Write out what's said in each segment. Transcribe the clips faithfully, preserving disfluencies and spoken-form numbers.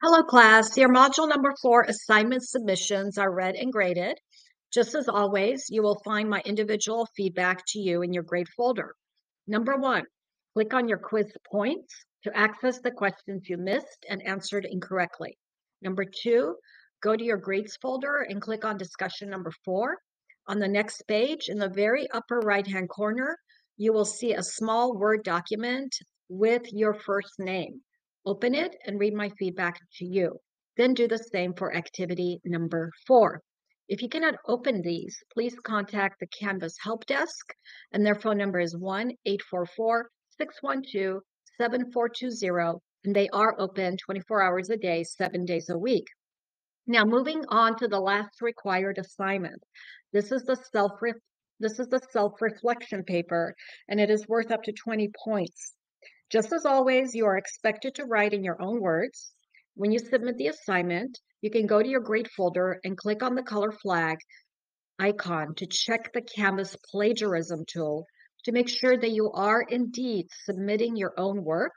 Hello class, your module number four assignment submissions are read and graded. Just as always, you will find my individual feedback to you in your grade folder. Number one, click on your quiz points to access the questions you missed and answered incorrectly. Number two, go to your grades folder and click on discussion number four. On the next page, in the very upper right-hand corner, you will see a small Word document with your first name. Open it and read my feedback to you. Then do the same for activity number four. If you cannot open these, please contact the Canvas Help Desk, and their phone number is one eight four four, six one two, seven four two zero, and they are open twenty-four hours a day, seven days a week. Now moving on to the last required assignment. This is the self-ref this is the self-reflection paper, and it is worth up to twenty points. Just as always, you are expected to write in your own words. When you submit the assignment, you can go to your grade folder and click on the color flag icon to check the Canvas plagiarism tool to make sure that you are indeed submitting your own work,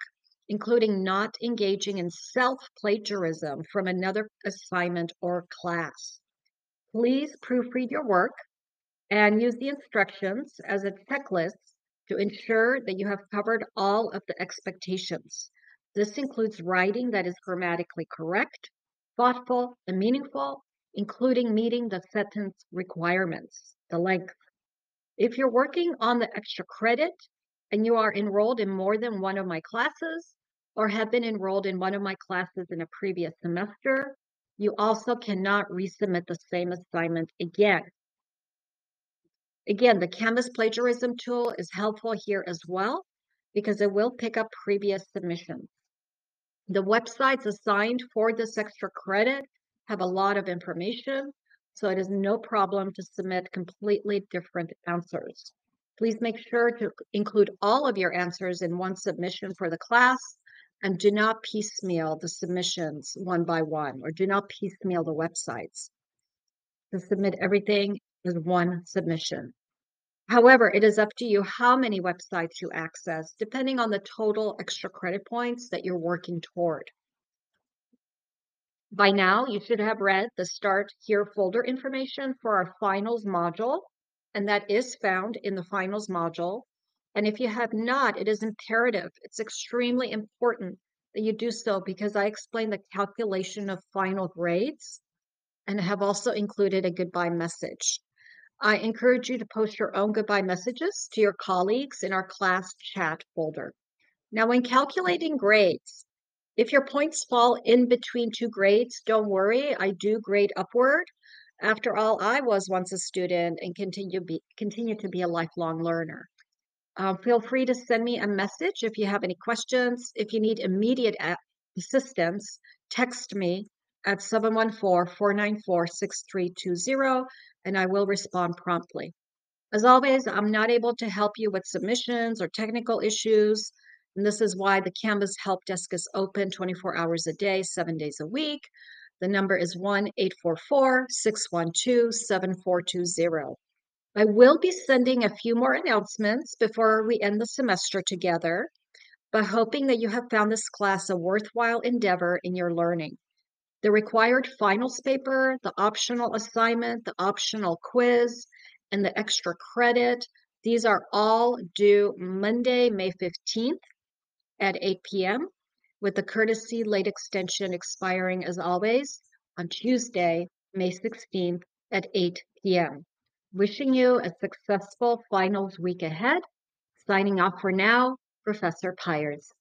including not engaging in self-plagiarism from another assignment or class. Please proofread your work and use the instructions as a checklist to ensure that you have covered all of the expectations. This includes writing that is grammatically correct, thoughtful, and meaningful, including meeting the sentence requirements, the length. If you're working on the extra credit and you are enrolled in more than one of my classes or have been enrolled in one of my classes in a previous semester, you also cannot resubmit the same assignment again. Again, the Canvas plagiarism tool is helpful here as well because it will pick up previous submissions. The websites assigned for this extra credit have a lot of information, so it is no problem to submit completely different answers. Please make sure to include all of your answers in one submission for the class, and do not piecemeal the submissions one by one, or do not piecemeal the websites. To submit everything is one submission. However, it is up to you how many websites you access, depending on the total extra credit points that you're working toward. By now, you should have read the Start Here folder information for our finals module, and that is found in the finals module. And if you have not, it is imperative. It's extremely important that you do so because I explained the calculation of final grades and have also included a goodbye message. I encourage you to post your own goodbye messages to your colleagues in our class chat folder. Now, when calculating grades, if your points fall in between two grades, don't worry, I do grade upward. After all, I was once a student and continue, be, continue to be a lifelong learner. Uh, feel free to send me a message if you have any questions. If you need immediate assistance, text me at seven one four, four nine four, six three two zero, and I will respond promptly. As always, I'm not able to help you with submissions or technical issues, and this is why the Canvas Help Desk is open twenty-four hours a day, seven days a week. The number is one eight four four, six one two, seven four two zero. I will be sending a few more announcements before we end the semester together, but hoping that you have found this class a worthwhile endeavor in your learning. The required finals paper, the optional assignment, the optional quiz, and the extra credit, these are all due Monday, May fifteenth at eight p m with the courtesy late extension expiring as always on Tuesday, May sixteenth at eight p m Wishing you a successful finals week ahead. Signing off for now, Professor Pyers.